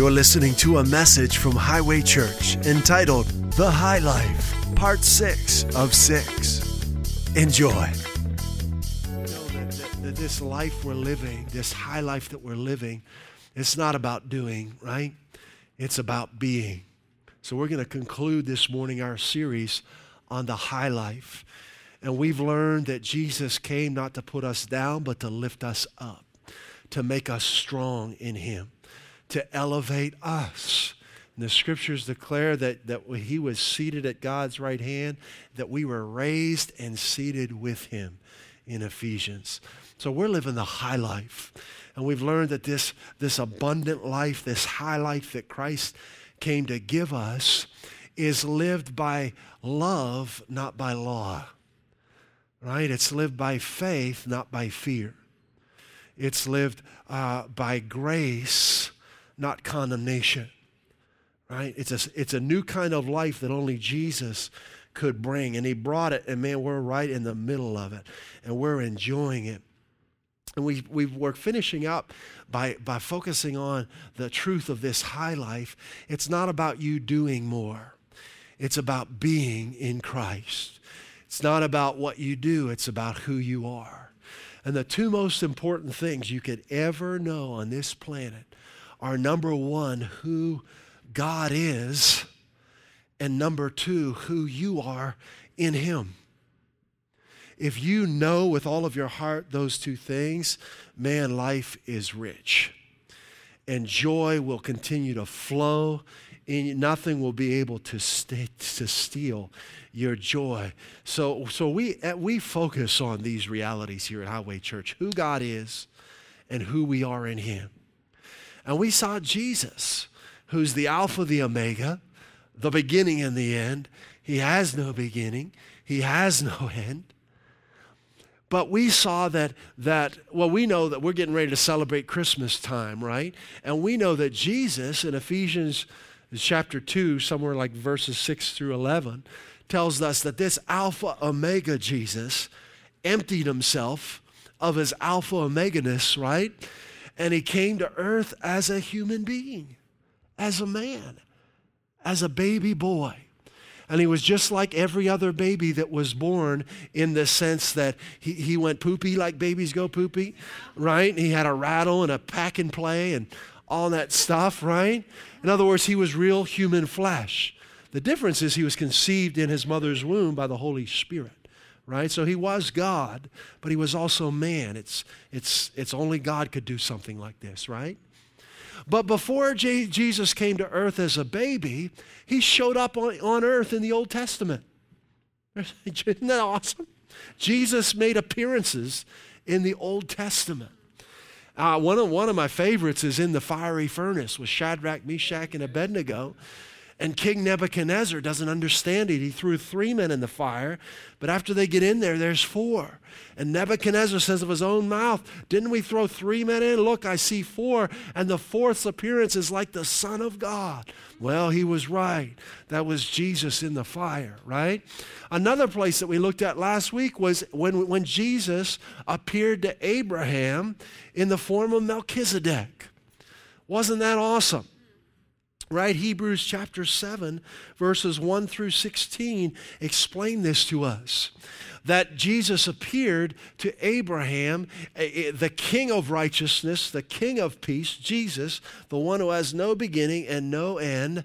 You're listening to a message from Highway Church entitled The High Life, Part 6 of 6. Enjoy. You know that this life we're living, this high life that we're living, it's not about doing, right? It's about being. So we're going to conclude this morning our series on the high life. And we've learned that Jesus came not to put us down, but to lift us up, to make us strong in him, to elevate us. And the scriptures declare that he was seated at God's right hand, that we were raised and seated with him in Ephesians. So we're living the high life. And we've learned that this abundant life, this high life that Christ came to give us is lived by love, not by law. Right? It's lived by faith, not by fear. It's lived by grace, not condemnation. Right? It's a new kind of life that only Jesus could bring. And he brought it, and man, we're right in the middle of it. And we're enjoying it. And we're finishing up by focusing on the truth of this high life. It's not about you doing more. It's about being in Christ. It's not about what you do, it's about who you are. And the two most important things you could ever know on this planet are, number one, who God is, and number two, who you are in him. If you know with all of your heart those two things, man, life is rich. And joy will continue to flow. And nothing will be able to steal your joy. So we focus on these realities here at Highway Church, who God is and who we are in him. And we saw Jesus, who's the Alpha, the Omega, the beginning and the end. He has no beginning. He has no end. But we saw that we know that we're getting ready to celebrate Christmas time, right? And we know that Jesus in Ephesians chapter 2, somewhere like verses 6 through 11, tells us that this Alpha Omega Jesus emptied himself of his Alpha Omega-ness, right? And he came to earth as a human being, as a man, as a baby boy. And he was just like every other baby that was born in the sense that he went poopy like babies go poopy, right? And he had a rattle and a pack and play and all that stuff, right? In other words, he was real human flesh. The difference is he was conceived in his mother's womb by the Holy Spirit, right? So he was God, but he was also man. It's only God could do something like this, right? But before Jesus came to earth as a baby, he showed up on earth in the Old Testament. Isn't that awesome? Jesus made appearances in the Old Testament. One of my favorites is in the fiery furnace with Shadrach, Meshach, and Abednego. And King Nebuchadnezzar doesn't understand it. He threw 3 men in the fire, but after they get in there, there's 4. And Nebuchadnezzar says of his own mouth, "Didn't we throw 3 men in? Look, I see 4, and the 4th's appearance is like the Son of God." Well, he was right. That was Jesus in the fire, right? Another place that we looked at last week was when Jesus appeared to Abraham in the form of Melchizedek. Wasn't that awesome? Right? Hebrews chapter 7, verses 1 through 16 explain this to us, that Jesus appeared to Abraham, the King of righteousness, the King of peace, Jesus, the one who has no beginning and no end.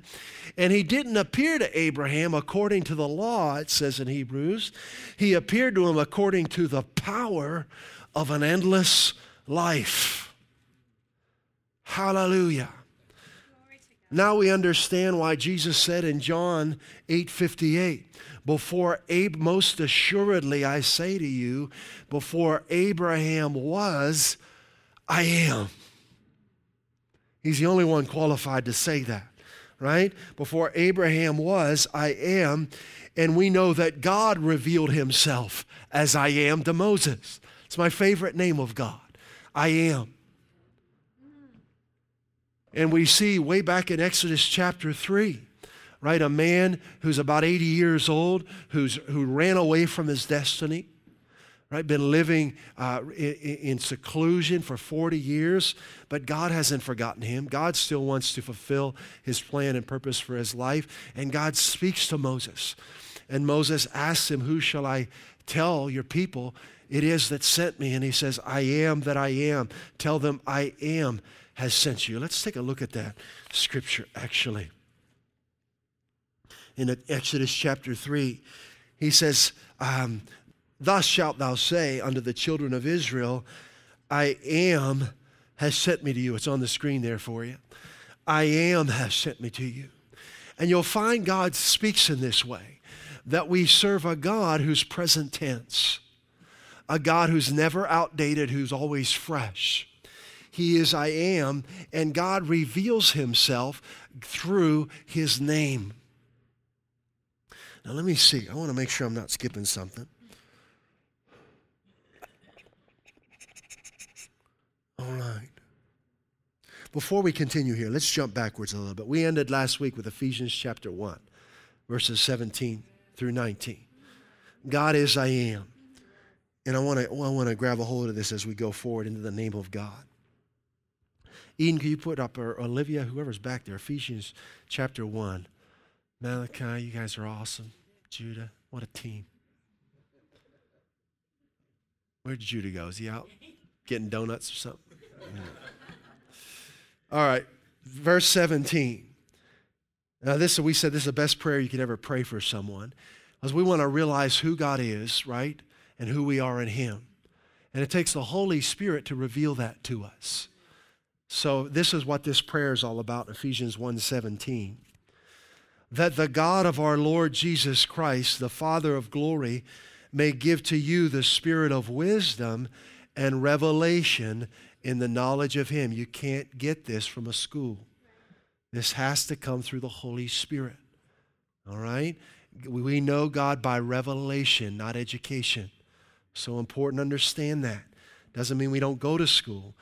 And he didn't appear to Abraham according to the law, it says in Hebrews. He appeared to him according to the power of an endless life. Hallelujah. Now we understand why Jesus said in John 8:58, most assuredly I say to you, before Abraham was, I am. He's the only one qualified to say that, right? Before Abraham was, I am. And we know that God revealed himself as I am to Moses. It's my favorite name of God, I am. And we see way back in Exodus chapter 3, right, a man who's about 80 years old, who ran away from his destiny, right? Been living in seclusion for 40 years, but God hasn't forgotten him. God still wants to fulfill his plan and purpose for his life. And God speaks to Moses. And Moses asks him, who shall I tell your people it is that sent me? And he says, I am that I am. Tell them I am has sent you. Let's take a look at that scripture actually. In Exodus chapter 3, he says, thus shalt thou say unto the children of Israel, I am has sent me to you. It's on the screen there for you. I am has sent me to you. And you'll find God speaks in this way, that we serve a God who's present tense, a God who's never outdated, who's always fresh. He is I am, and God reveals himself through his name. Now let me see. I want to make sure I'm not skipping something. All right. Before we continue here, let's jump backwards a little bit. We ended last week with Ephesians chapter 1, verses 17 through 19. God is I am. And I want to grab a hold of this as we go forward into the name of God. Eden, can you put up, or Olivia, whoever's back there, Ephesians chapter 1. Malachi, you guys are awesome. Judah, what a team. Where'd Judah go? Is he out getting donuts or something? Yeah. All right, verse 17. Now we said this is the best prayer you could ever pray for someone, because we want to realize who God is, right? And who we are in him. And it takes the Holy Spirit to reveal that to us. So this is what this prayer is all about, Ephesians 1:17. That the God of our Lord Jesus Christ, the Father of glory, may give to you the spirit of wisdom and revelation in the knowledge of him. You can't get this from a school. This has to come through the Holy Spirit. All right? We know God by revelation, not education. So important to understand that. Doesn't mean we don't go to school,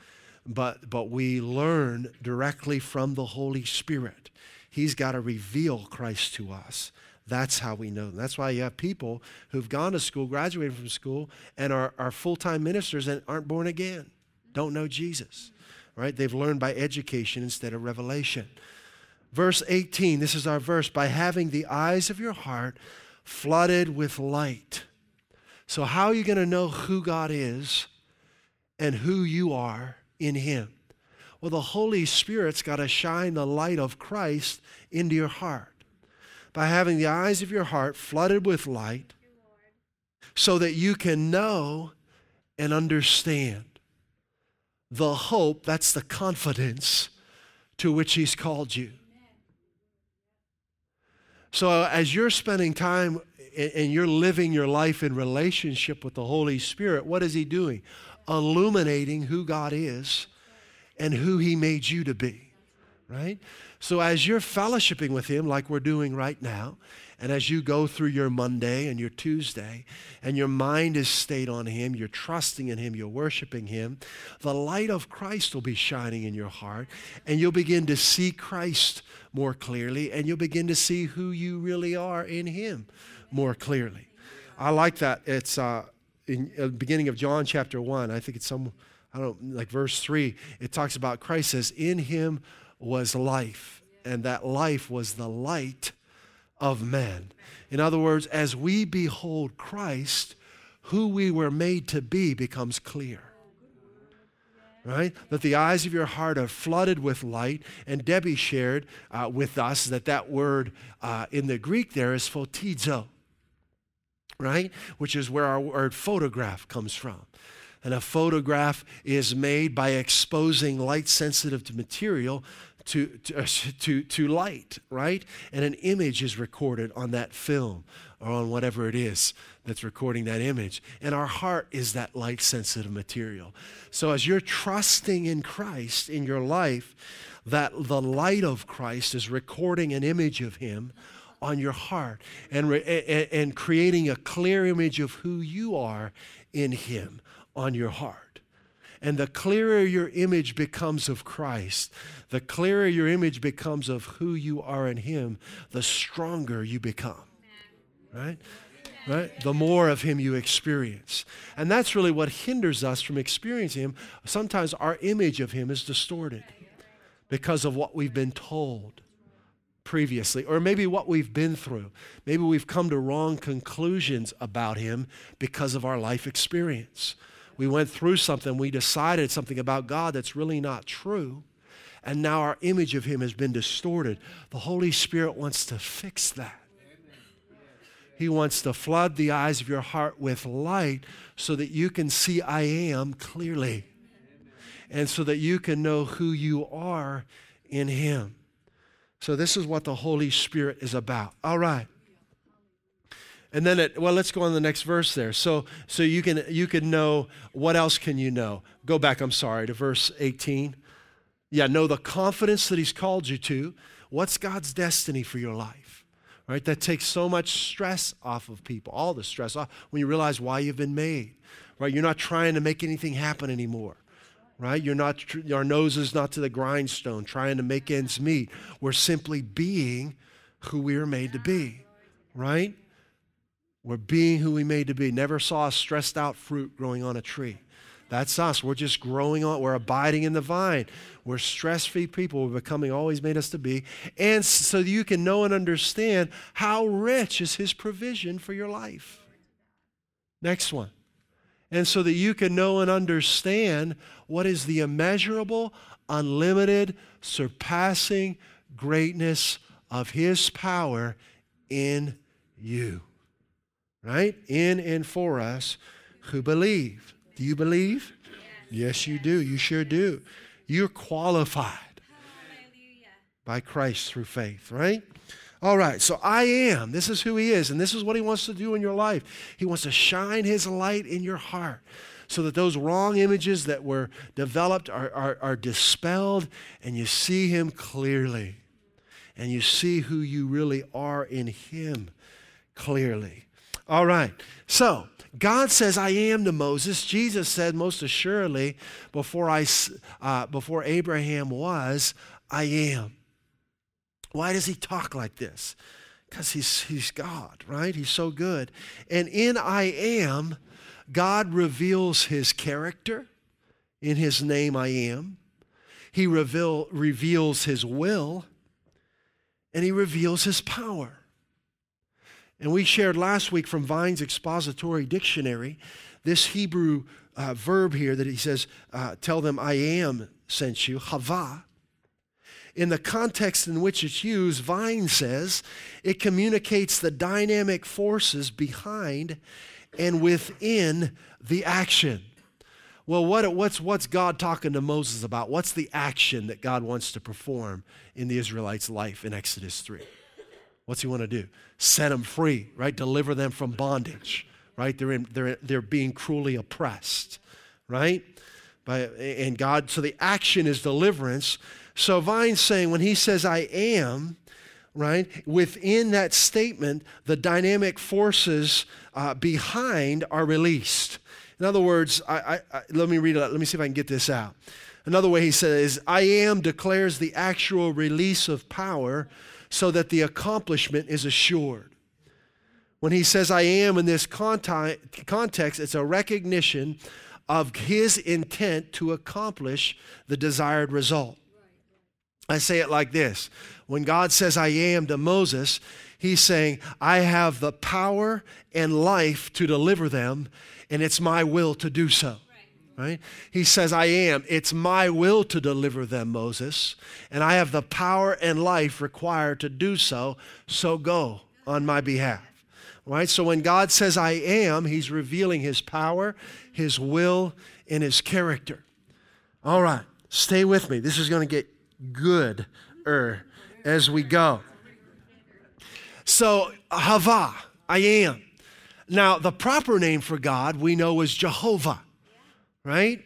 but we learn directly from the Holy Spirit. He's got to reveal Christ to us. That's how we know them. That's why you have people who've gone to school, graduated from school, and are full-time ministers and aren't born again, don't know Jesus, right? They've learned by education instead of revelation. Verse 18, this is our verse, by having the eyes of your heart flooded with light. So how are you going to know who God is and who you are in him? Well, the Holy Spirit's got to shine the light of Christ into your heart. By having the eyes of your heart flooded with light so that you can know and understand the hope, that's the confidence to which he's called you. So as you're spending time and you're living your life in relationship with the Holy Spirit, what is he doing? Illuminating who God is and who he made you to be, right? So as you're fellowshipping with him like we're doing right now, and as you go through your Monday and your Tuesday, and your mind is stayed on him, you're trusting in him, you're worshiping him, the light of Christ will be shining in your heart, and you'll begin to see Christ more clearly, and you'll begin to see who you really are in him more clearly. I like that. It's in the beginning of John chapter 1. I think it's verse 3. It talks about Christ says, in him was life, and that life was the light of men. In other words, as we behold Christ, who we were made to be becomes clear. Right? That the eyes of your heart are flooded with light. And Debbie shared with us that word in the Greek there is photizo, right? Which is where our word photograph comes from. And a photograph is made by exposing light-sensitive material to light, right? And an image is recorded on that film or on whatever it is that's recording that image. And our heart is that light-sensitive material. So as you're trusting in Christ in your life, that the light of Christ is recording an image of him on your heart and creating a clear image of who you are in him on your heart. And the clearer your image becomes of Christ, the clearer your image becomes of who you are in him, the stronger you become. Right? right? The more of him you experience. And that's really what hinders us from experiencing him. Sometimes our image of him is distorted because of what we've been told previously, or maybe what we've been through. Maybe we've come to wrong conclusions about him because of our life experience. We went through something, we decided something about God that's really not true, and now our image of him has been distorted. The Holy Spirit wants to fix that. He wants to flood the eyes of your heart with light so that you can see I am clearly, and so that you can know who you are in him. So this is what the Holy Spirit is about. All right. And then, let's go on to the next verse there. So you can know, what else can you know? Go back, to verse 18. Yeah, know the confidence that he's called you to. What's God's destiny for your life? All right, that takes so much stress off of people, all the stress off, when you realize why you've been made, right? You're not trying to make anything happen anymore. Right? You're not, our nose is not to the grindstone trying to make ends meet. We're simply being who we are made to be, right? We're being who we made to be. Never saw a stressed out fruit growing on a tree. That's us. We're just growing on, we're abiding in the vine. We're stress-free people. We're becoming all he's made us to be. And so you can know and understand how rich is his provision for your life. Next one. And so that you can know and understand what is the immeasurable, unlimited, surpassing greatness of his power in you, right? In and for us who believe. Do you believe? Yes, you do. You sure do. You're qualified by Christ through faith, right? All right, so I am. This is who he is, and this is what he wants to do in your life. He wants to shine his light in your heart so that those wrong images that were developed are dispelled, and you see him clearly, and you see who you really are in him clearly. All right, so God says, I am to Moses. Jesus said, most assuredly, before Abraham was, I am. Why does he talk like this? Because he's God, right? He's so good. And in I am, God reveals his character. In his name I am. He reveals his will, and he reveals his power. And we shared last week from Vine's Expository Dictionary this Hebrew verb here that he says, tell them I am sent you, Havah. In the context in which it's used, Vine says it communicates the dynamic forces behind and within the action. Well, what's God talking to Moses about? What's the action that God wants to perform in the Israelites' life in Exodus 3? What's he want to do? Set them free, right? Deliver them from bondage, right? They're being cruelly oppressed, right? So the action is deliverance. So Vine's saying when he says I am, right, within that statement, the dynamic forces behind are released. In other words, let me read it. Let me see if I can get this out. Another way he says, I am declares the actual release of power so that the accomplishment is assured. When he says I am in this context, it's a recognition of his intent to accomplish the desired result. I say it like this. When God says, I am to Moses, he's saying, I have the power and life to deliver them, and it's my will to do so. Right? He says, I am. It's my will to deliver them, Moses, and I have the power and life required to do so, so go on my behalf. Right? So when God says, I am, he's revealing his power, his will, and his character. All right, stay with me. This is going to get gooder as we go. So, Havah, I am. Now, the proper name for God we know is Jehovah, right?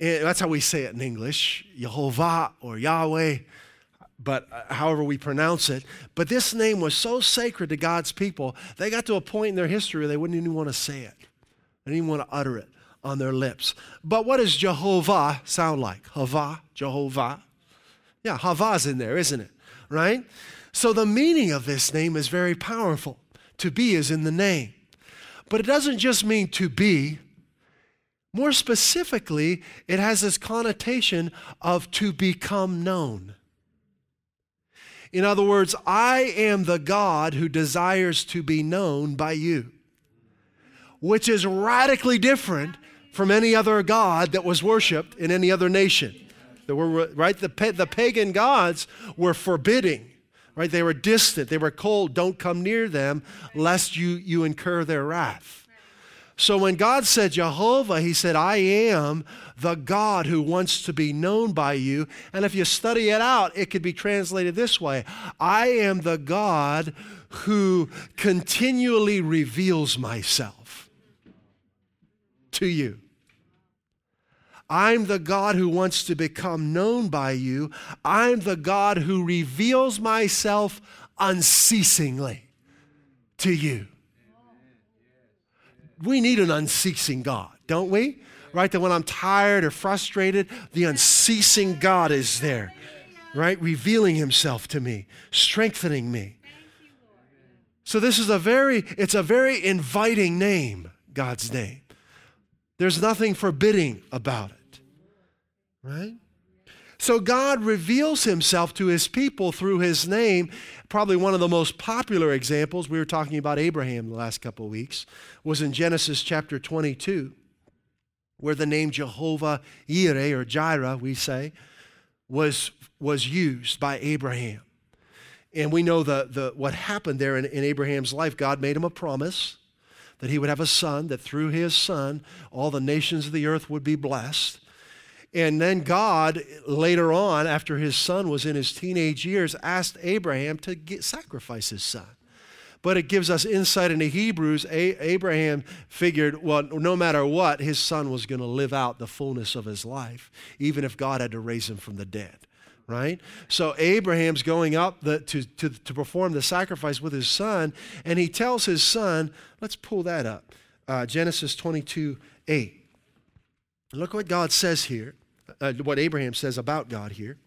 And that's how we say it in English, Jehovah or Yahweh, but however we pronounce it. But this name was so sacred to God's people, they got to a point in their history where they wouldn't even want to say it. They didn't even want to utter it on their lips. But what does Jehovah sound like? Havah, Jehovah. Yeah, Havah's in there, isn't it? Right? So the meaning of this name is very powerful. To be is in the name. But it doesn't just mean to be. More specifically, it has this connotation of to become known. In other words, I am the God who desires to be known by you, which is radically different from any other God that was worshiped in any other nation. Right? The pagan gods were forbidding, right? They were distant, they were cold, don't come near them lest you incur their wrath. So when God said Jehovah, he said, I am the God who wants to be known by you. And if you study it out, it could be translated this way. I am the God who continually reveals myself to you. I'm the God who wants to become known by you. I'm the God who reveals myself unceasingly to you. We need an unceasing God, don't we? Right? That when I'm tired or frustrated, the unceasing God is there, right? Revealing himself to me, strengthening me. So this is a very inviting name, God's name. There's nothing forbidding about it, right? So God reveals himself to his people through his name. Probably one of the most popular examples, we were talking about Abraham the last couple of weeks, was in Genesis chapter 22, where the name Jehovah Jireh, or Jireh, we say, was used by Abraham. And we know what happened there in Abraham's life. God made him a promise that he would have a son, that through his son, all the nations of the earth would be blessed. And then God, later on, after his son was in his teenage years, asked Abraham to sacrifice his son. But it gives us insight into Hebrews. Abraham figured, well, no matter what, his son was going to live out the fullness of his life, even if God had to raise him from the dead, right? So Abraham's going up to perform the sacrifice with his son, and he tells his son, let's pull that up, Genesis 22:8. Look what God says here. What Abraham says about God here.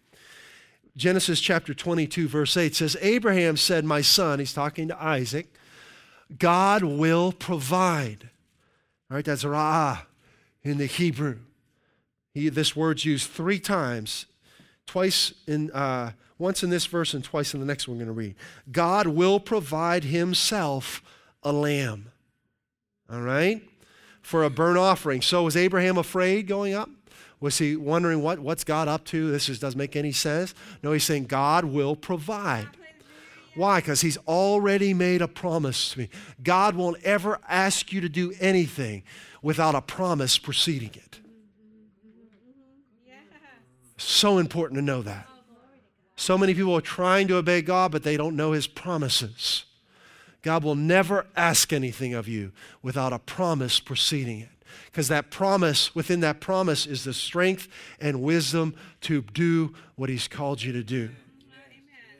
Genesis chapter 22, verse 8 says, Abraham said, my son, he's talking to Isaac, God will provide. All right, that's ra'ah in the Hebrew. This word's used three times, once in this verse and twice in the next one we're going to read. God will provide himself a lamb, all right, for a burnt offering. So was Abraham afraid going up? Was he wondering what's God up to? This doesn't make any sense. No, he's saying God will provide. Why? Because he's already made a promise to me. God won't ever ask you to do anything without a promise preceding it. So important to know that. So many people are trying to obey God, but they don't know his promises. God will never ask anything of you without a promise preceding it. Because that promise, within that promise is the strength and wisdom to do what he's called you to do. Amen.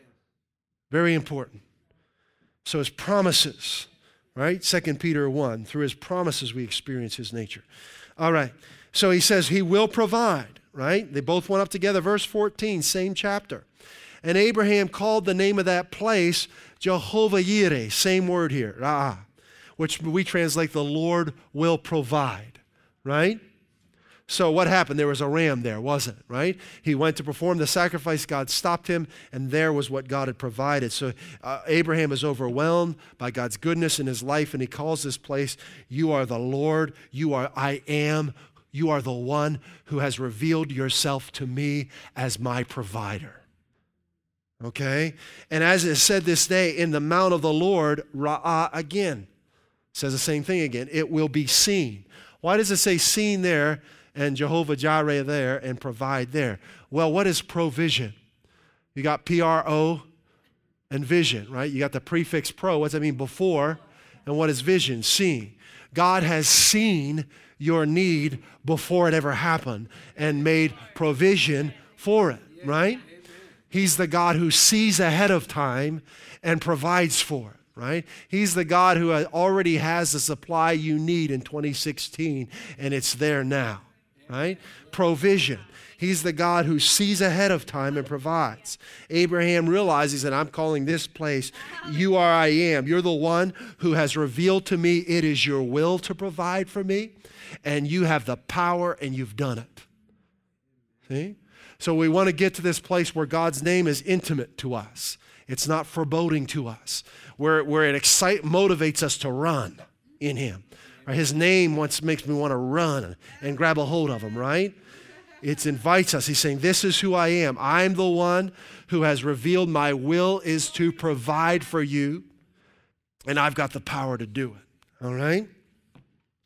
Very important. So his promises, right? 2 Peter 1, through his promises we experience his nature. All right, so he says he will provide, right? They both went up together. Verse 14, same chapter. And Abraham called the name of that place Jehovah Jireh, same word here, ra'ah, which we translate the Lord will provide, right? So what happened? There was a ram there, wasn't it, right? He went to perform the sacrifice. God stopped him, and there was what God had provided. So Abraham is overwhelmed by God's goodness in his life, and he calls this place, you are the Lord, I am, you are the one who has revealed yourself to me as my provider. Okay? And as it said this day, in the mount of the Lord, ra'ah again. It says the same thing again. It will be seen. Why does it say seen there and Jehovah Jireh there and provide there? Well, what is provision? You got P-R-O and vision, right? You got the prefix pro. What does that mean? Before. And what is vision? Seeing. God has seen your need before it ever happened and made provision for it, right? He's the God who sees ahead of time and provides for it, right? He's the God who already has the supply you need in 2016, and it's there now, right? Provision. He's the God who sees ahead of time and provides. Abraham realizes that I'm calling this place, you are I am. You're the one who has revealed to me it is your will to provide for me, and you have the power and you've done it. See? So we want to get to this place where God's name is intimate to us. It's not foreboding to us, where it motivates us to run in him. Right? His name makes me want to run and grab a hold of him, right? It invites us. He's saying, this is who I am. I'm the one who has revealed my will is to provide for you, and I've got the power to do it, all right?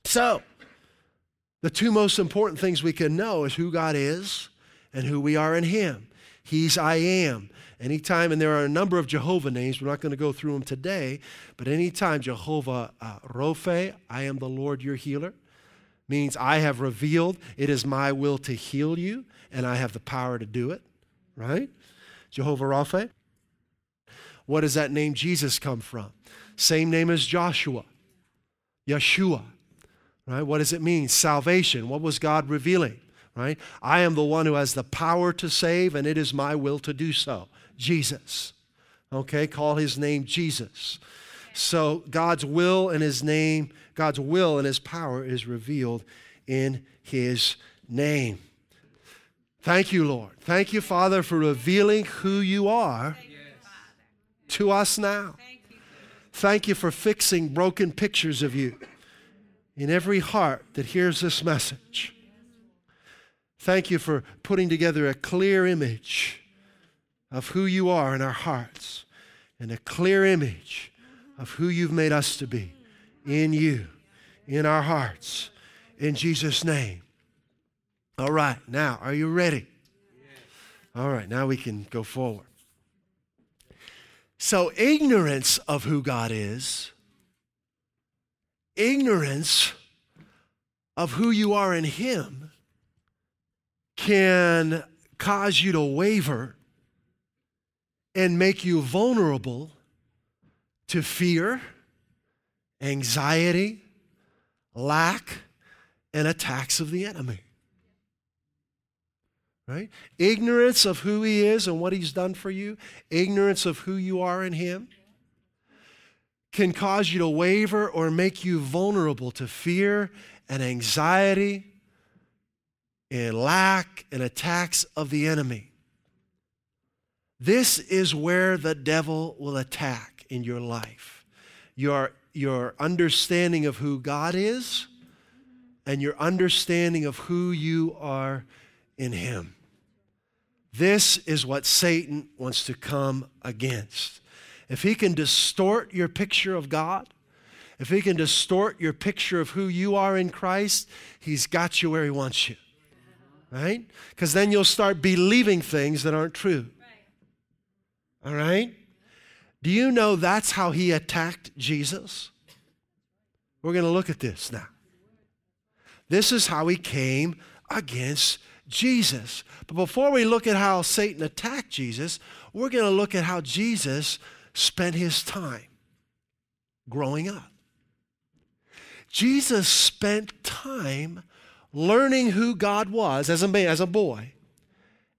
So the two most important things we can know is who God is and who we are in him. He's I am. Anytime, and there are a number of Jehovah names, we're not going to go through them today, but anytime Jehovah Rapha, I am the Lord your healer, means I have revealed it is my will to heal you, and I have the power to do it, right? Jehovah Rapha. What does that name Jesus come from? Same name as Joshua, Yeshua, right? What does it mean? Salvation. What was God revealing, right? I am the one who has the power to save, and it is my will to do so. Jesus, okay? Call his name Jesus. So God's will and his name, God's will and his power is revealed in his name. Thank you, Lord. Thank you, Father, for revealing who you are to us now. Thank you for fixing broken pictures of you in every heart that hears this message. Thank you for putting together a clear image of who you are in our hearts, and a clear image of who you've made us to be in you, in our hearts, in Jesus' name. All right, now, are you ready? All right, now we can go forward. So ignorance of who God is, ignorance of who you are in him can cause you to waver and make you vulnerable to fear, anxiety, lack, and attacks of the enemy. Right? Ignorance of who he is and what he's done for you, ignorance of who you are in him, can cause you to waver or make you vulnerable to fear and anxiety and lack and attacks of the enemy. This is where the devil will attack in your life. Your understanding of who God is and your understanding of who you are in him. This is what Satan wants to come against. If he can distort your picture of God, if he can distort your picture of who you are in Christ, he's got you where he wants you, right? Because then you'll start believing things that aren't true. All right? Do you know that's how he attacked Jesus? We're going to look at this now. This is how he came against Jesus. But before we look at how Satan attacked Jesus, we're going to look at how Jesus spent his time growing up. Jesus spent time learning who God was as a man, as a boy,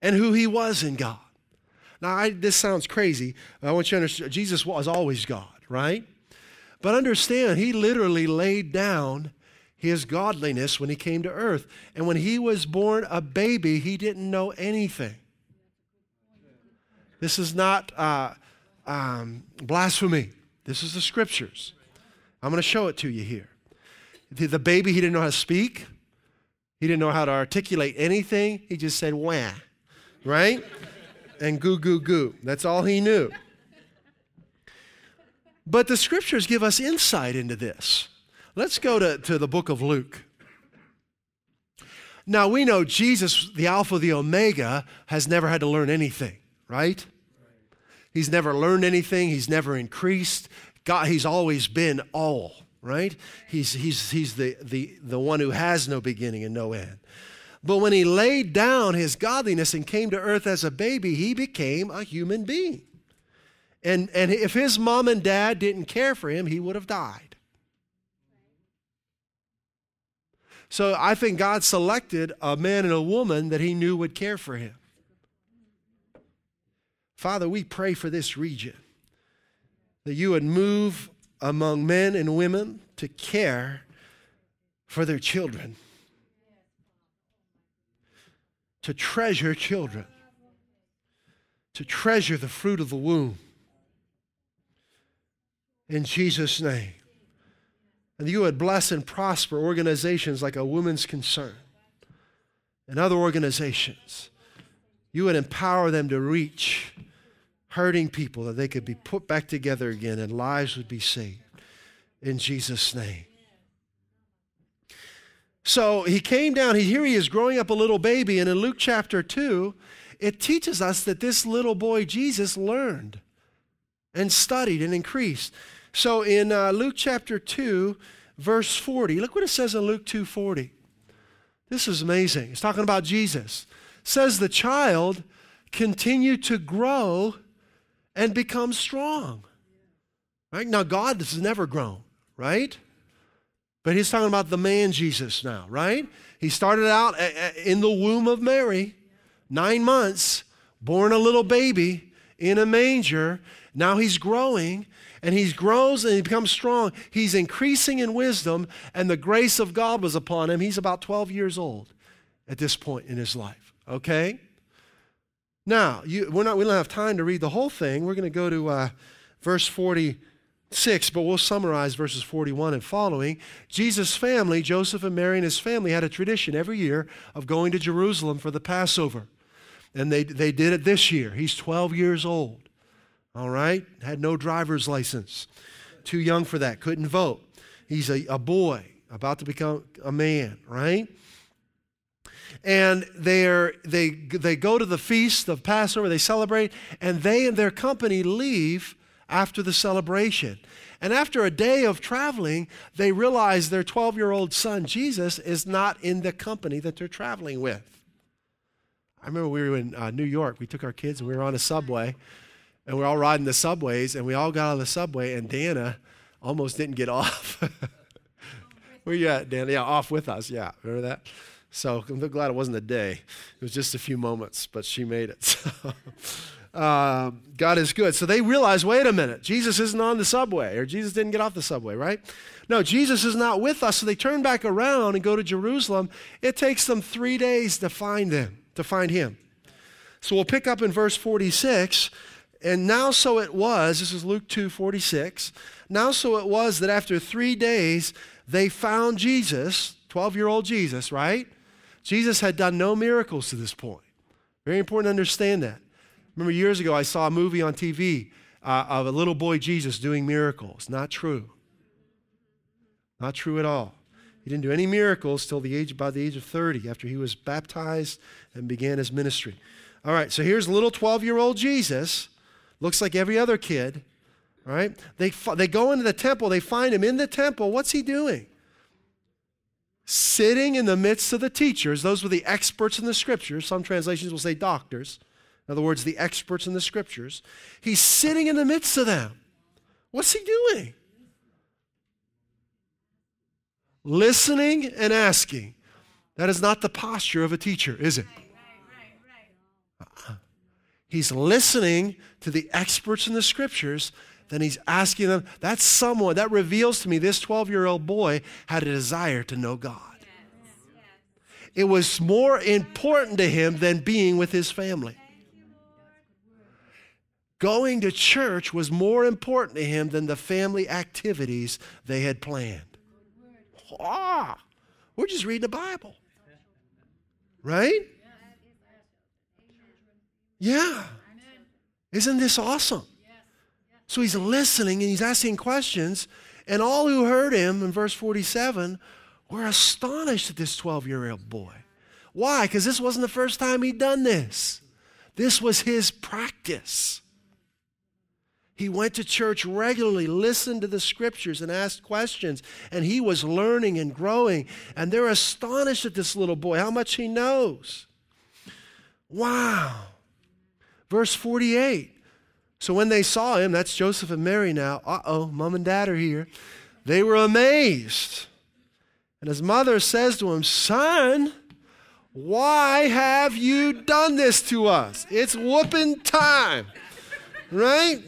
and who he was in God. Now, this sounds crazy. I want you to understand, Jesus was always God, right? But understand, he literally laid down his godliness when he came to earth. And when he was born a baby, he didn't know anything. This is not blasphemy. This is the scriptures. I'm going to show it to you here. The baby, he didn't know how to speak. He didn't know how to articulate anything. He just said, wah, right? And goo, goo, goo. That's all he knew. But the scriptures give us insight into this. Let's go to the book of Luke. Now, we know Jesus, the Alpha, the Omega, has never had to learn anything, right? He's never learned anything. He's never increased. God, he's always been all, right? He's the one who has no beginning and no end. But when he laid down his godliness and came to earth as a baby, he became a human being. And if his mom and dad didn't care for him, he would have died. So I think God selected a man and a woman that he knew would care for him. Father, we pray for this region, that you would move among men and women to care for their children, to treasure children, to treasure the fruit of the womb. In Jesus' name. And you would bless and prosper organizations like a Women's Concern and other organizations. You would empower them to reach hurting people, that they could be put back together again and lives would be saved. In Jesus' name. So he came down, here he is growing up a little baby, and in Luke chapter 2, it teaches us that this little boy Jesus learned and studied and increased. So in Luke chapter 2, verse 40, look what it says in Luke 2:40. This is amazing. It's talking about Jesus. It says the child continued to grow and become strong. Right? Now God has never grown, right? But he's talking about the man Jesus now, right? He started out in the womb of Mary, 9 months, born a little baby in a manger. Now he's growing, and he grows and he becomes strong. He's increasing in wisdom, and the grace of God was upon him. He's about 12 years old at this point in his life, okay? Now, we don't have time to read the whole thing. We're going to go to verse 46, but we'll summarize verses 41 and following. Jesus' family, Joseph and Mary and his family, had a tradition every year of going to Jerusalem for the Passover, and they did it this year. He's 12 years old. All right, had no driver's license, too young for that, couldn't vote. He's a boy, about to become a man, right? And they go to the feast of Passover, they celebrate, and they and their company leave after the celebration. And after a day of traveling, they realize their 12-year-old son, Jesus, is not in the company that they're traveling with. I remember we were in New York, we took our kids and we were on a subway, and we're all riding the subways, and we all got on the subway, and Dana almost didn't get off. Where you at, Dana? Yeah, off with us. Yeah, remember that? So I'm glad it wasn't a day. It was just a few moments, but she made it. So, God is good. So they realize, wait a minute, Jesus isn't on the subway, or Jesus didn't get off the subway, right? No, Jesus is not with us, so they turn back around and go to Jerusalem. It takes them 3 days to find him. So we'll pick up in verse 46. And now so it was, this is Luke 2:46. Now so it was that after 3 days they found Jesus, 12-year-old Jesus, right? Jesus had done no miracles to this point. Very important to understand that. Remember years ago I saw a movie on TV of a little boy Jesus doing miracles. Not true. Not true at all. He didn't do any miracles till about the age of 30, after he was baptized and began his ministry. All right, so here's little 12-year-old Jesus. Looks like every other kid, right? They go into the temple. They find him in the temple. What's he doing? Sitting in the midst of the teachers. Those were the experts in the scriptures. Some translations will say doctors. In other words, the experts in the scriptures. He's sitting in the midst of them. What's he doing? Listening and asking. That is not the posture of a teacher, is it? He's listening to the experts in the scriptures, then he's asking them. That's someone, that reveals to me this 12-year-old boy had a desire to know God. It was more important to him than being with his family. Going to church was more important to him than the family activities they had planned. Ah, we're just reading the Bible, right? Yeah. Isn't this awesome? So he's listening and he's asking questions, and all who heard him in verse 47 were astonished at this 12-year-old boy. Why? Because this wasn't the first time he'd done this. This was his practice. He went to church regularly, listened to the scriptures, and asked questions, and he was learning and growing, and they're astonished at this little boy, how much he knows. Wow. Verse 48, so when they saw him, that's Joseph and Mary now, mom and dad are here, they were amazed And his mother says to him, "Son, why have you done this to us? It's whooping time, right?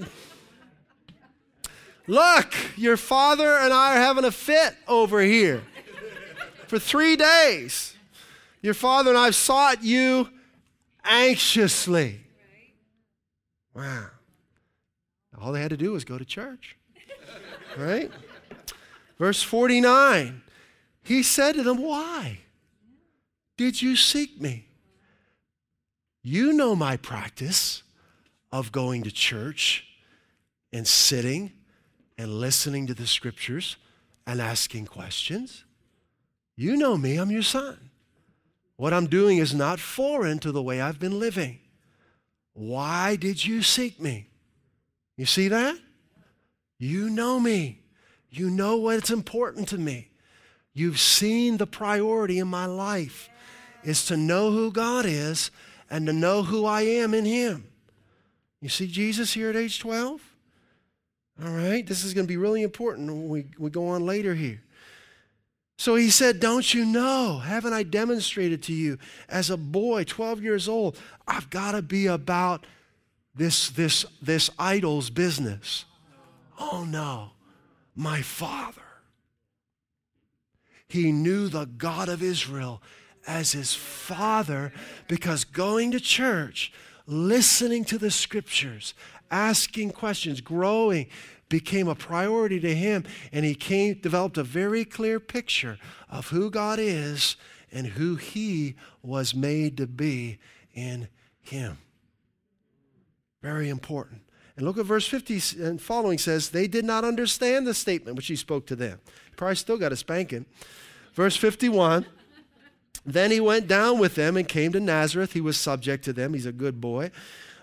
Look, your father and I are having a fit over here for 3 days. Your father and I have sought you anxiously." Wow. All they had to do was go to church, right? Verse 49, he said to them, "Why did you seek me? You know my practice of going to church and sitting and listening to the scriptures and asking questions. You know me, I'm your son. What I'm doing is not foreign to the way I've been living. Why did you seek me?" You see that? You know me. You know what's important to me. You've seen the priority in my life is to know who God is and to know who I am in him. You see Jesus here at age 12? All right, this is going to be really important when we go on later here. So he said, "Don't you know? Haven't I demonstrated to you as a boy, 12 years old, I've got to be about this idol's business." Oh no, my father. He knew the God of Israel as his father because going to church, listening to the scriptures, asking questions, growing became a priority to him, and he developed a very clear picture of who God is and who he was made to be in him. Very important. And look at verse 50 and following says, they did not understand the statement which he spoke to them. Probably still got a spanking. Verse 51, then he went down with them and came to Nazareth. He was subject to them. He's a good boy.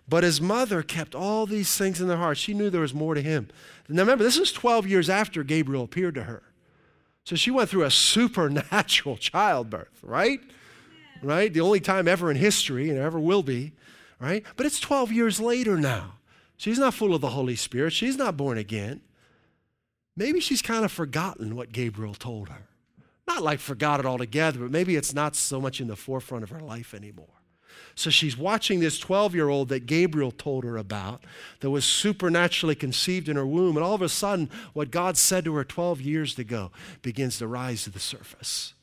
But his mother kept all these things in their heart. She knew there was more to him. Now remember, this is 12 years after Gabriel appeared to her. So she went through a supernatural childbirth, right? Yeah. Right? The only time ever in history, and ever will be, right? But it's 12 years later now. She's not full of the Holy Spirit. She's not born again. Maybe she's kind of forgotten what Gabriel told her. Not like forgot it altogether, but maybe it's not so much in the forefront of her life anymore. So she's watching this 12-year-old that Gabriel told her about that was supernaturally conceived in her womb, and all of a sudden, what God said to her 12 years ago begins to rise to the surface.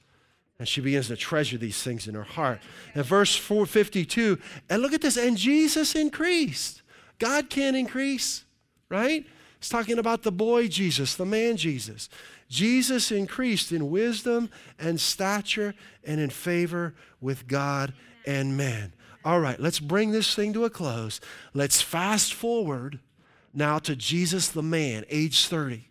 And she begins to treasure these things in her heart. And verse 452, and look at this, and Jesus increased. God can't increase, right? It's talking about the boy Jesus, the man Jesus. Jesus increased in wisdom and stature and in favor with God and man. All right, let's bring this thing to a close. Let's fast forward now to Jesus the man, age 30.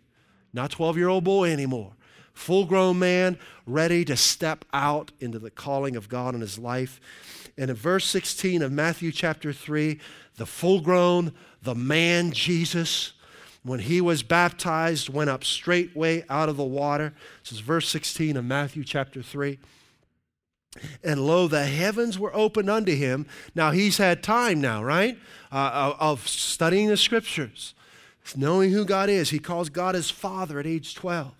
Not 12-year-old boy anymore. Full-grown man, ready to step out into the calling of God in his life. And in verse 16 of Matthew chapter 3, the full-grown, the man Jesus, when he was baptized, went up straightway out of the water. This is verse 16 of Matthew chapter 3. And lo, the heavens were opened unto him. Now, he's had time now, right, of studying the scriptures, knowing who God is. He calls God his father at age 12,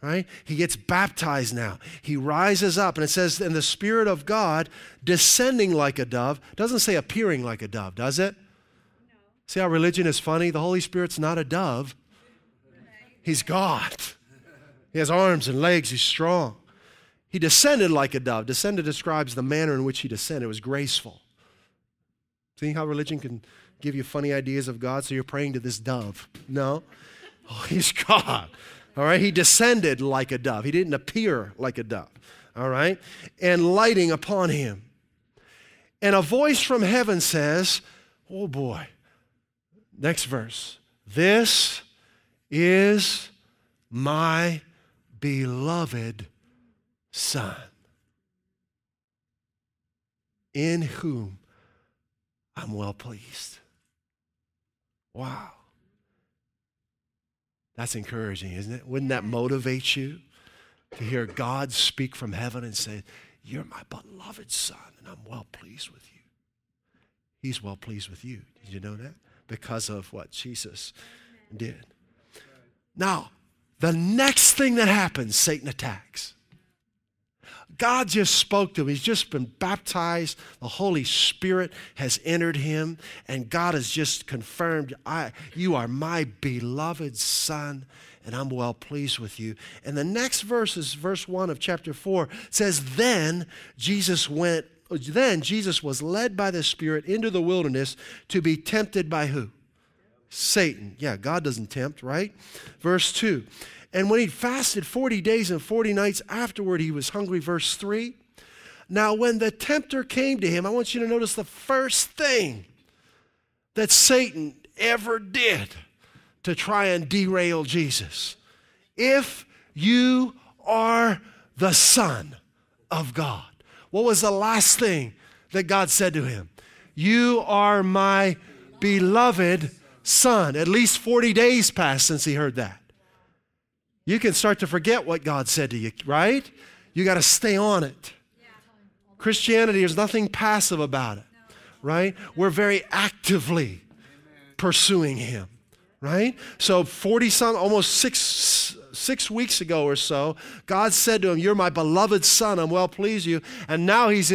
right? He gets baptized now. He rises up, and it says, and the Spirit of God descending like a dove. Doesn't say appearing like a dove, does it? No. See how religion is funny? The Holy Spirit's not a dove. He's God. He has arms and legs. He's strong. He descended like a dove. Descended describes the manner in which he descended. It was graceful. See how religion can give you funny ideas of God, so you're praying to this dove. No. Oh, he's God. All right? He descended like a dove. He didn't appear like a dove. All right? And lighting upon him. And a voice from heaven says, oh boy. Next verse. This is my beloved Son, in whom I'm well pleased. Wow. That's encouraging, isn't it? Wouldn't that motivate you to hear God speak from heaven and say, you're my beloved son, and I'm well pleased with you. He's well pleased with you. Did you know that? Because of what Jesus did. Now, the next thing that happens, Satan attacks. God just spoke to him. He's just been baptized. The Holy Spirit has entered him. And God has just confirmed, you are my beloved son, and I'm well pleased with you. And the next verse is verse 1 of chapter 4. Says, Then Jesus was led by the Spirit into the wilderness to be tempted by who? Satan. Yeah, God doesn't tempt, right? Verse 2. And when he'd fasted 40 days and 40 nights, afterward he was hungry. Verse 3. Now when the tempter came to him, I want you to notice the first thing that Satan ever did to try and derail Jesus. If you are the Son of God. What was the last thing that God said to him? You are my beloved Son. At least 40 days passed since he heard that. You can start to forget what God said to you, right? You got to stay on it. Christianity, there's nothing passive about it, right? We're very actively pursuing him, right? So 6 weeks ago or so, God said to him, you're my beloved son, I'm well pleased with you. And now he's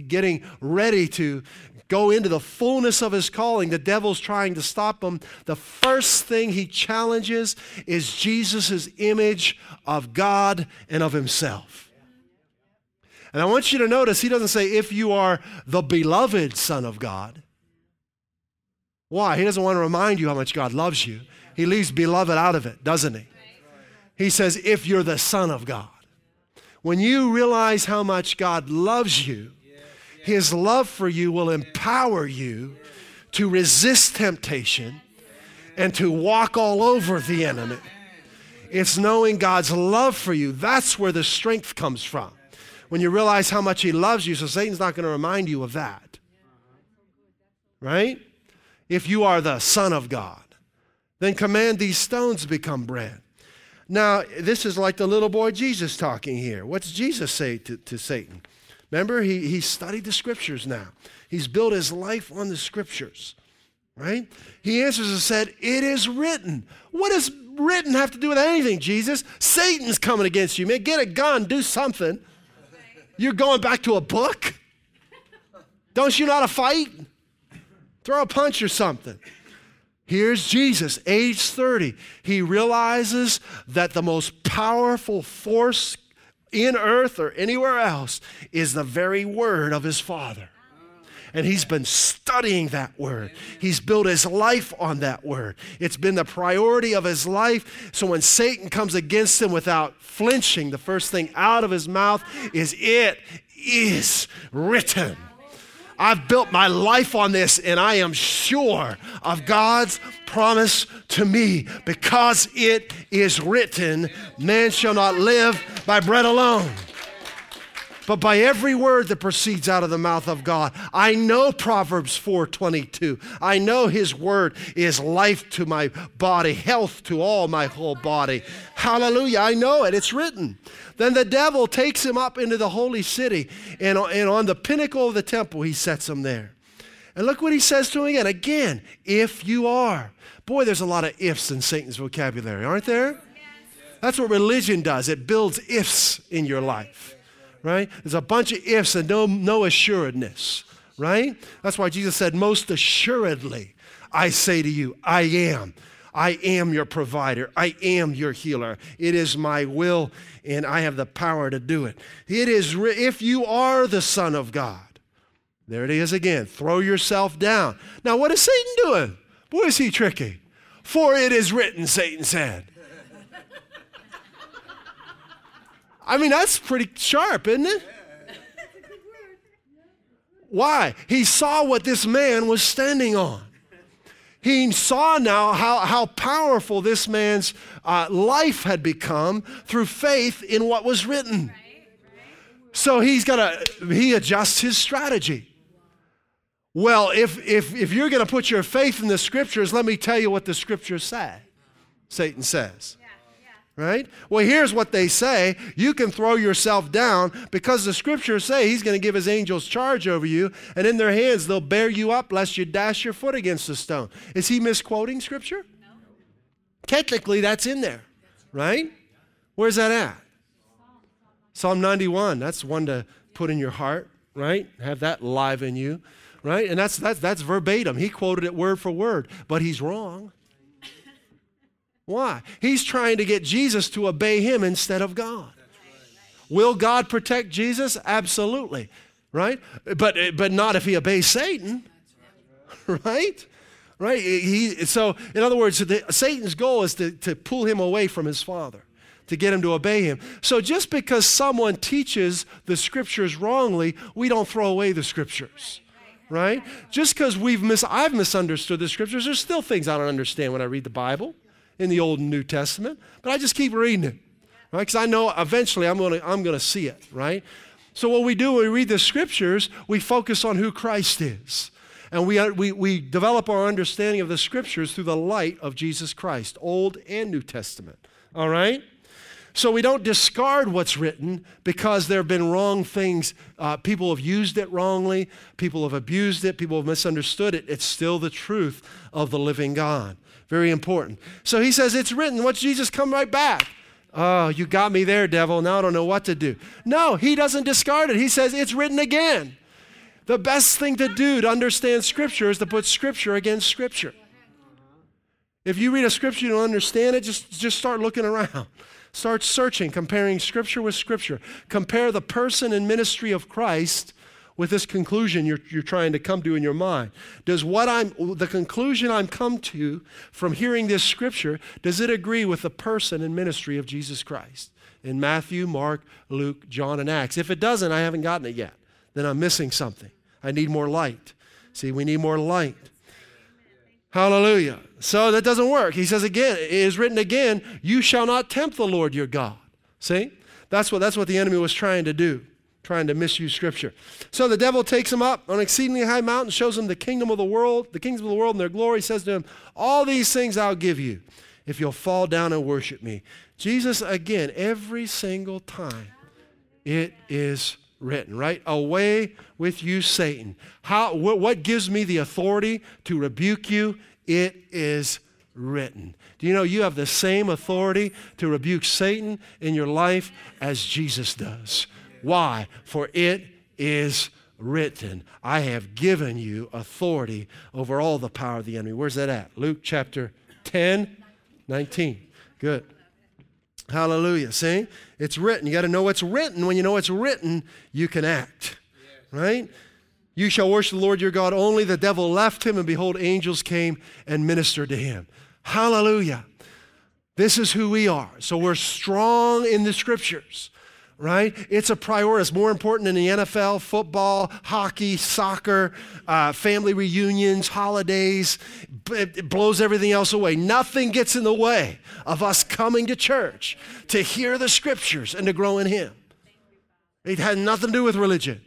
getting ready to go into the fullness of his calling. The devil's trying to stop him. The first thing he challenges is Jesus' image of God and of himself. And I want you to notice, he doesn't say, if you are the beloved son of God. Why? He doesn't want to remind you how much God loves you. He leaves beloved out of it, doesn't he? He says, if you're the son of God. When you realize how much God loves you, his love for you will empower you to resist temptation and to walk all over the enemy. It's knowing God's love for you. That's where the strength comes from. When you realize how much he loves you, so Satan's not going to remind you of that. Right? If you are the son of God, then command these stones to become bread. Now, this is like the little boy Jesus talking here. What's Jesus say to Satan? Remember, he studied the scriptures now. He's built his life on the scriptures, right? He answers and said, it is written. What does written have to do with anything, Jesus? Satan's coming against you, man. Get a gun, do something. You're going back to a book? Don't you know how to fight? Throw a punch or something. Here's Jesus, age 30. He realizes that the most powerful force in earth or anywhere else is the very word of his Father. And he's been studying that word. He's built his life on that word. It's been the priority of his life. So when Satan comes against him without flinching, the first thing out of his mouth is, it is written. I've built my life on this, and I am sure of God's promise to me, because it is written, man shall not live by bread alone, but by every word that proceeds out of the mouth of God. I know Proverbs 4:22. I know his word is life to my body, health to all my whole body. Hallelujah, I know it, it's written. Then the devil takes him up into the holy city, and on the pinnacle of the temple, he sets him there. And look what he says to him again. Again, if you are. Boy, there's a lot of ifs in Satan's vocabulary, aren't there? That's what religion does. It builds ifs in your life. Right? There's a bunch of ifs and no assuredness, right? That's why Jesus said, most assuredly, I say to you, I am. I am your provider. I am your healer. It is my will, and I have the power to do it. It is if you are the Son of God. There it is again. Throw yourself down. Now, what is Satan doing? Boy, is he tricky. For it is written, Satan said. I mean, that's pretty sharp, isn't it? Why? He saw what this man was standing on. He saw now how powerful this man's life had become through faith in what was written. So he adjusts his strategy. Well, if you're going to put your faith in the scriptures, let me tell you what the scriptures say, Satan says. Right? Well, here's what they say. You can throw yourself down because the scriptures say he's going to give his angels charge over you, and in their hands they'll bear you up lest you dash your foot against a stone. Is he misquoting scripture? No. Technically, that's in there, right? Where's that at? Psalm 91, that's one to put in your heart, right? Have that live in you, right? And that's verbatim. He quoted it word for word, but he's wrong. Why? He's trying to get Jesus to obey him instead of God. Will God protect Jesus? Absolutely, right? But not if he obeys Satan, right? Right? So, in other words, Satan's goal is to pull him away from his Father, to get him to obey him. So just because someone teaches the Scriptures wrongly, we don't throw away the Scriptures, right? Just because I've misunderstood the Scriptures, there's still things I don't understand when I read the Bible in the Old and New Testament, but I just keep reading it, right? Because I know eventually I'm going to see it, right? So what we do when we read the Scriptures, we focus on who Christ is. And we develop our understanding of the Scriptures through the light of Jesus Christ, Old and New Testament, all right? So we don't discard what's written because there have been wrong things. People have used it wrongly. People have abused it. People have misunderstood it. It's still the truth of the living God. Very important. So he says, it's written. Watch Jesus come right back. Oh, you got me there, devil. Now I don't know what to do. No, he doesn't discard it. He says, it's written again. The best thing to do to understand Scripture is to put Scripture against Scripture. If you read a Scripture you don't understand it, just start looking around. Start searching, comparing Scripture with Scripture. Compare the person and ministry of Christ with this conclusion you're trying to come to in your mind. Does the conclusion I'm come to from hearing this Scripture, does it agree with the person and ministry of Jesus Christ? In Matthew, Mark, Luke, John, and Acts. If it doesn't, I haven't gotten it yet. Then I'm missing something. I need more light. See, we need more light. Hallelujah. So that doesn't work. He says again, it is written again, you shall not tempt the Lord your God. See? That's what the enemy was trying to do, trying to misuse Scripture. So the devil takes him up on an exceedingly high mountain, shows him the kingdom of the world and their glory, says to him, all these things I'll give you if you'll fall down and worship me. Jesus, again, every single time, it is written, right? Away with you, Satan. What gives me the authority to rebuke you? It is written. Do you know you have the same authority to rebuke Satan in your life as Jesus does? Why? For it is written. I have given you authority over all the power of the enemy. Where's that at? Luke chapter 10, 19. Good. Hallelujah. See? It's written. You got to know what's written. When you know what's written, you can act. Right? You shall worship the Lord your God only. The devil left him, and behold, angels came and ministered to him. Hallelujah. This is who we are. So we're strong in the Scriptures. Right? It's a priority. It's more important than the NFL, football, hockey, soccer, family reunions, holidays. It blows everything else away. Nothing gets in the way of us coming to church to hear the Scriptures and to grow in Him. It had nothing to do with religion.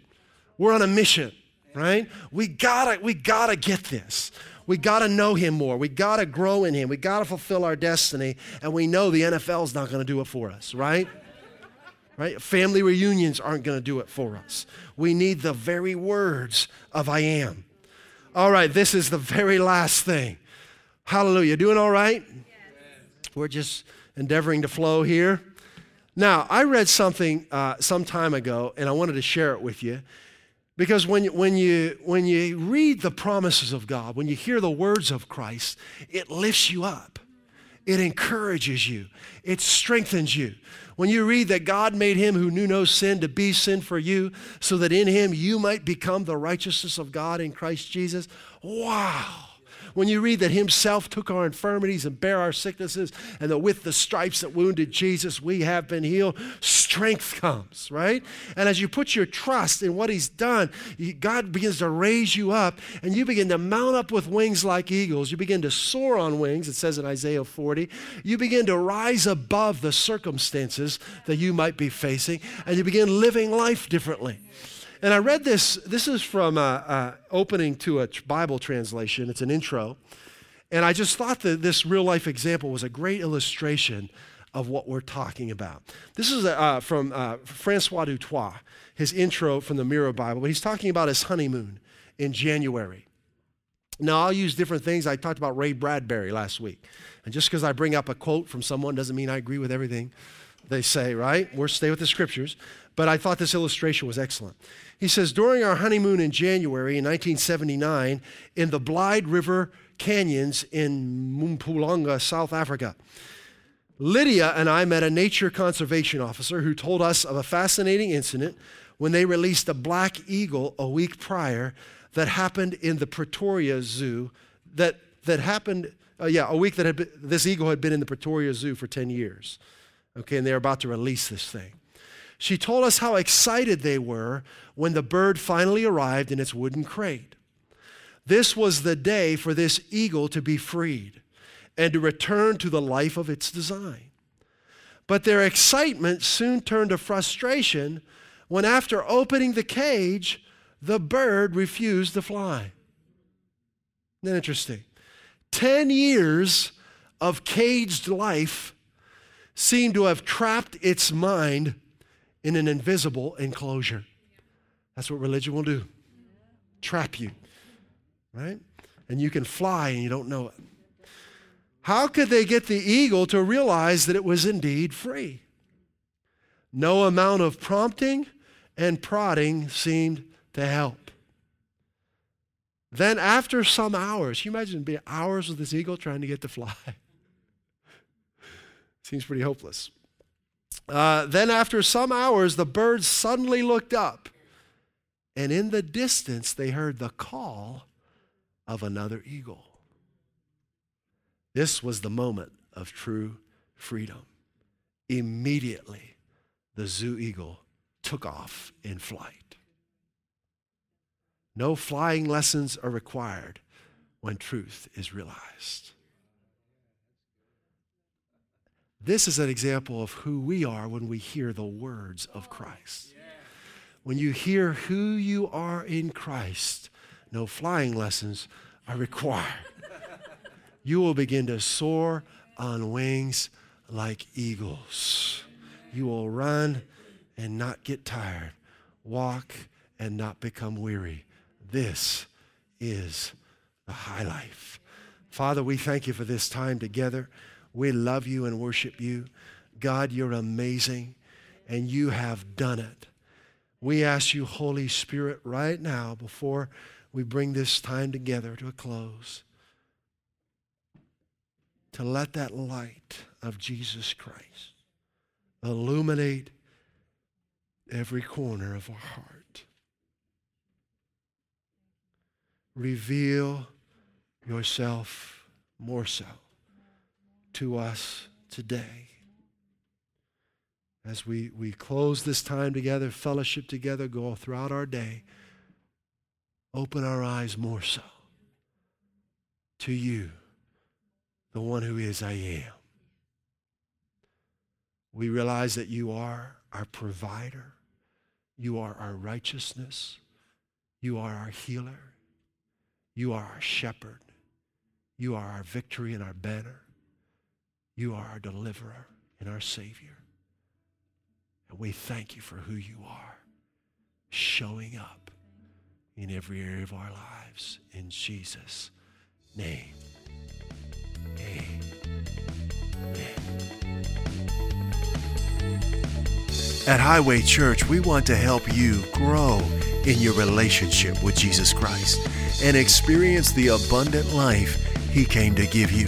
We're on a mission, right? We gotta get this. We gotta know Him more. We gotta grow in Him. We gotta fulfill our destiny. And we know the NFL's not gonna do it for us, right? Right? Family reunions aren't going to do it for us. We need the very words of I am. All right, this is the very last thing. Hallelujah. Doing all right? Yes. We're just endeavoring to flow here. Now, I read something some time ago, and I wanted to share it with you, because when you read the promises of God, when you hear the words of Christ, it lifts you up. It encourages you. It strengthens you. When you read that God made him who knew no sin to be sin for you, so that in him you might become the righteousness of God in Christ Jesus. Wow. When you read that himself took our infirmities and bare our sicknesses, and that with the stripes that wounded Jesus, we have been healed, strength comes, right? And as you put your trust in what he's done, God begins to raise you up, and you begin to mount up with wings like eagles. You begin to soar on wings, it says in Isaiah 40. You begin to rise above the circumstances that you might be facing, and you begin living life differently. And I read this. This is from opening to a Bible translation. It's an intro. And I just thought that this real-life example was a great illustration of what we're talking about. This is from Francois Dutoit, his intro from the Mirror Bible. But he's talking about his honeymoon in January. Now, I'll use different things. I talked about Ray Bradbury last week. And just because I bring up a quote from someone doesn't mean I agree with everything. they say, right? We'll stay with the scriptures. But I thought this illustration was excellent. He says, during our honeymoon in January in 1979 in the Blyde River Canyons in Mpumalanga, South Africa, Lydia and I met a nature conservation officer who told us of a fascinating incident when they released a black eagle a week prior that happened in the Pretoria Zoo, this eagle had been in the Pretoria Zoo for 10 years, okay, and they were about to release this thing. She told us how excited they were when the bird finally arrived in its wooden crate. This was the day for this eagle to be freed and to return to the life of its design. But their excitement soon turned to frustration when, after opening the cage, the bird refused to fly. Isn't that interesting? 10 years of caged life seemed to have trapped its mind in an invisible enclosure. That's what religion will do. Trap you, right? And you can fly and you don't know it. How could they get the eagle to realize that it was indeed free? No amount of prompting and prodding seemed to help. Then after some hours, you imagine being hours with this eagle trying to get to fly. Seems pretty hopeless. Then after some hours, the bird suddenly looked up, and in the distance they heard the call of another eagle. This was the moment of true freedom. Immediately, the zoo eagle took off in flight. No flying lessons are required when truth is realized. This is an example of who we are when we hear the words of Christ. When you hear who you are in Christ, no flying lessons are required. You will begin to soar on wings like eagles. You will run and not get tired, walk and not become weary. This is the high life. Father, we thank you for this time together. We love you and worship you. God, you're amazing, and you have done it. We ask you, Holy Spirit, right now, before we bring this time together to a close, to let that light of Jesus Christ illuminate every corner of our heart. Reveal yourself more so to us today. As we close this time together, fellowship together, go throughout our day, open our eyes more so to you, the one who is I am. We realize that you are our provider. You are our righteousness. You are our healer. You are our shepherd. You are our victory and our banner. You are our deliverer and our Savior. And we thank you for who you are, showing up in every area of our lives. In Jesus' name, amen. At Highway Church, we want to help you grow in your relationship with Jesus Christ and experience the abundant life He came to give you.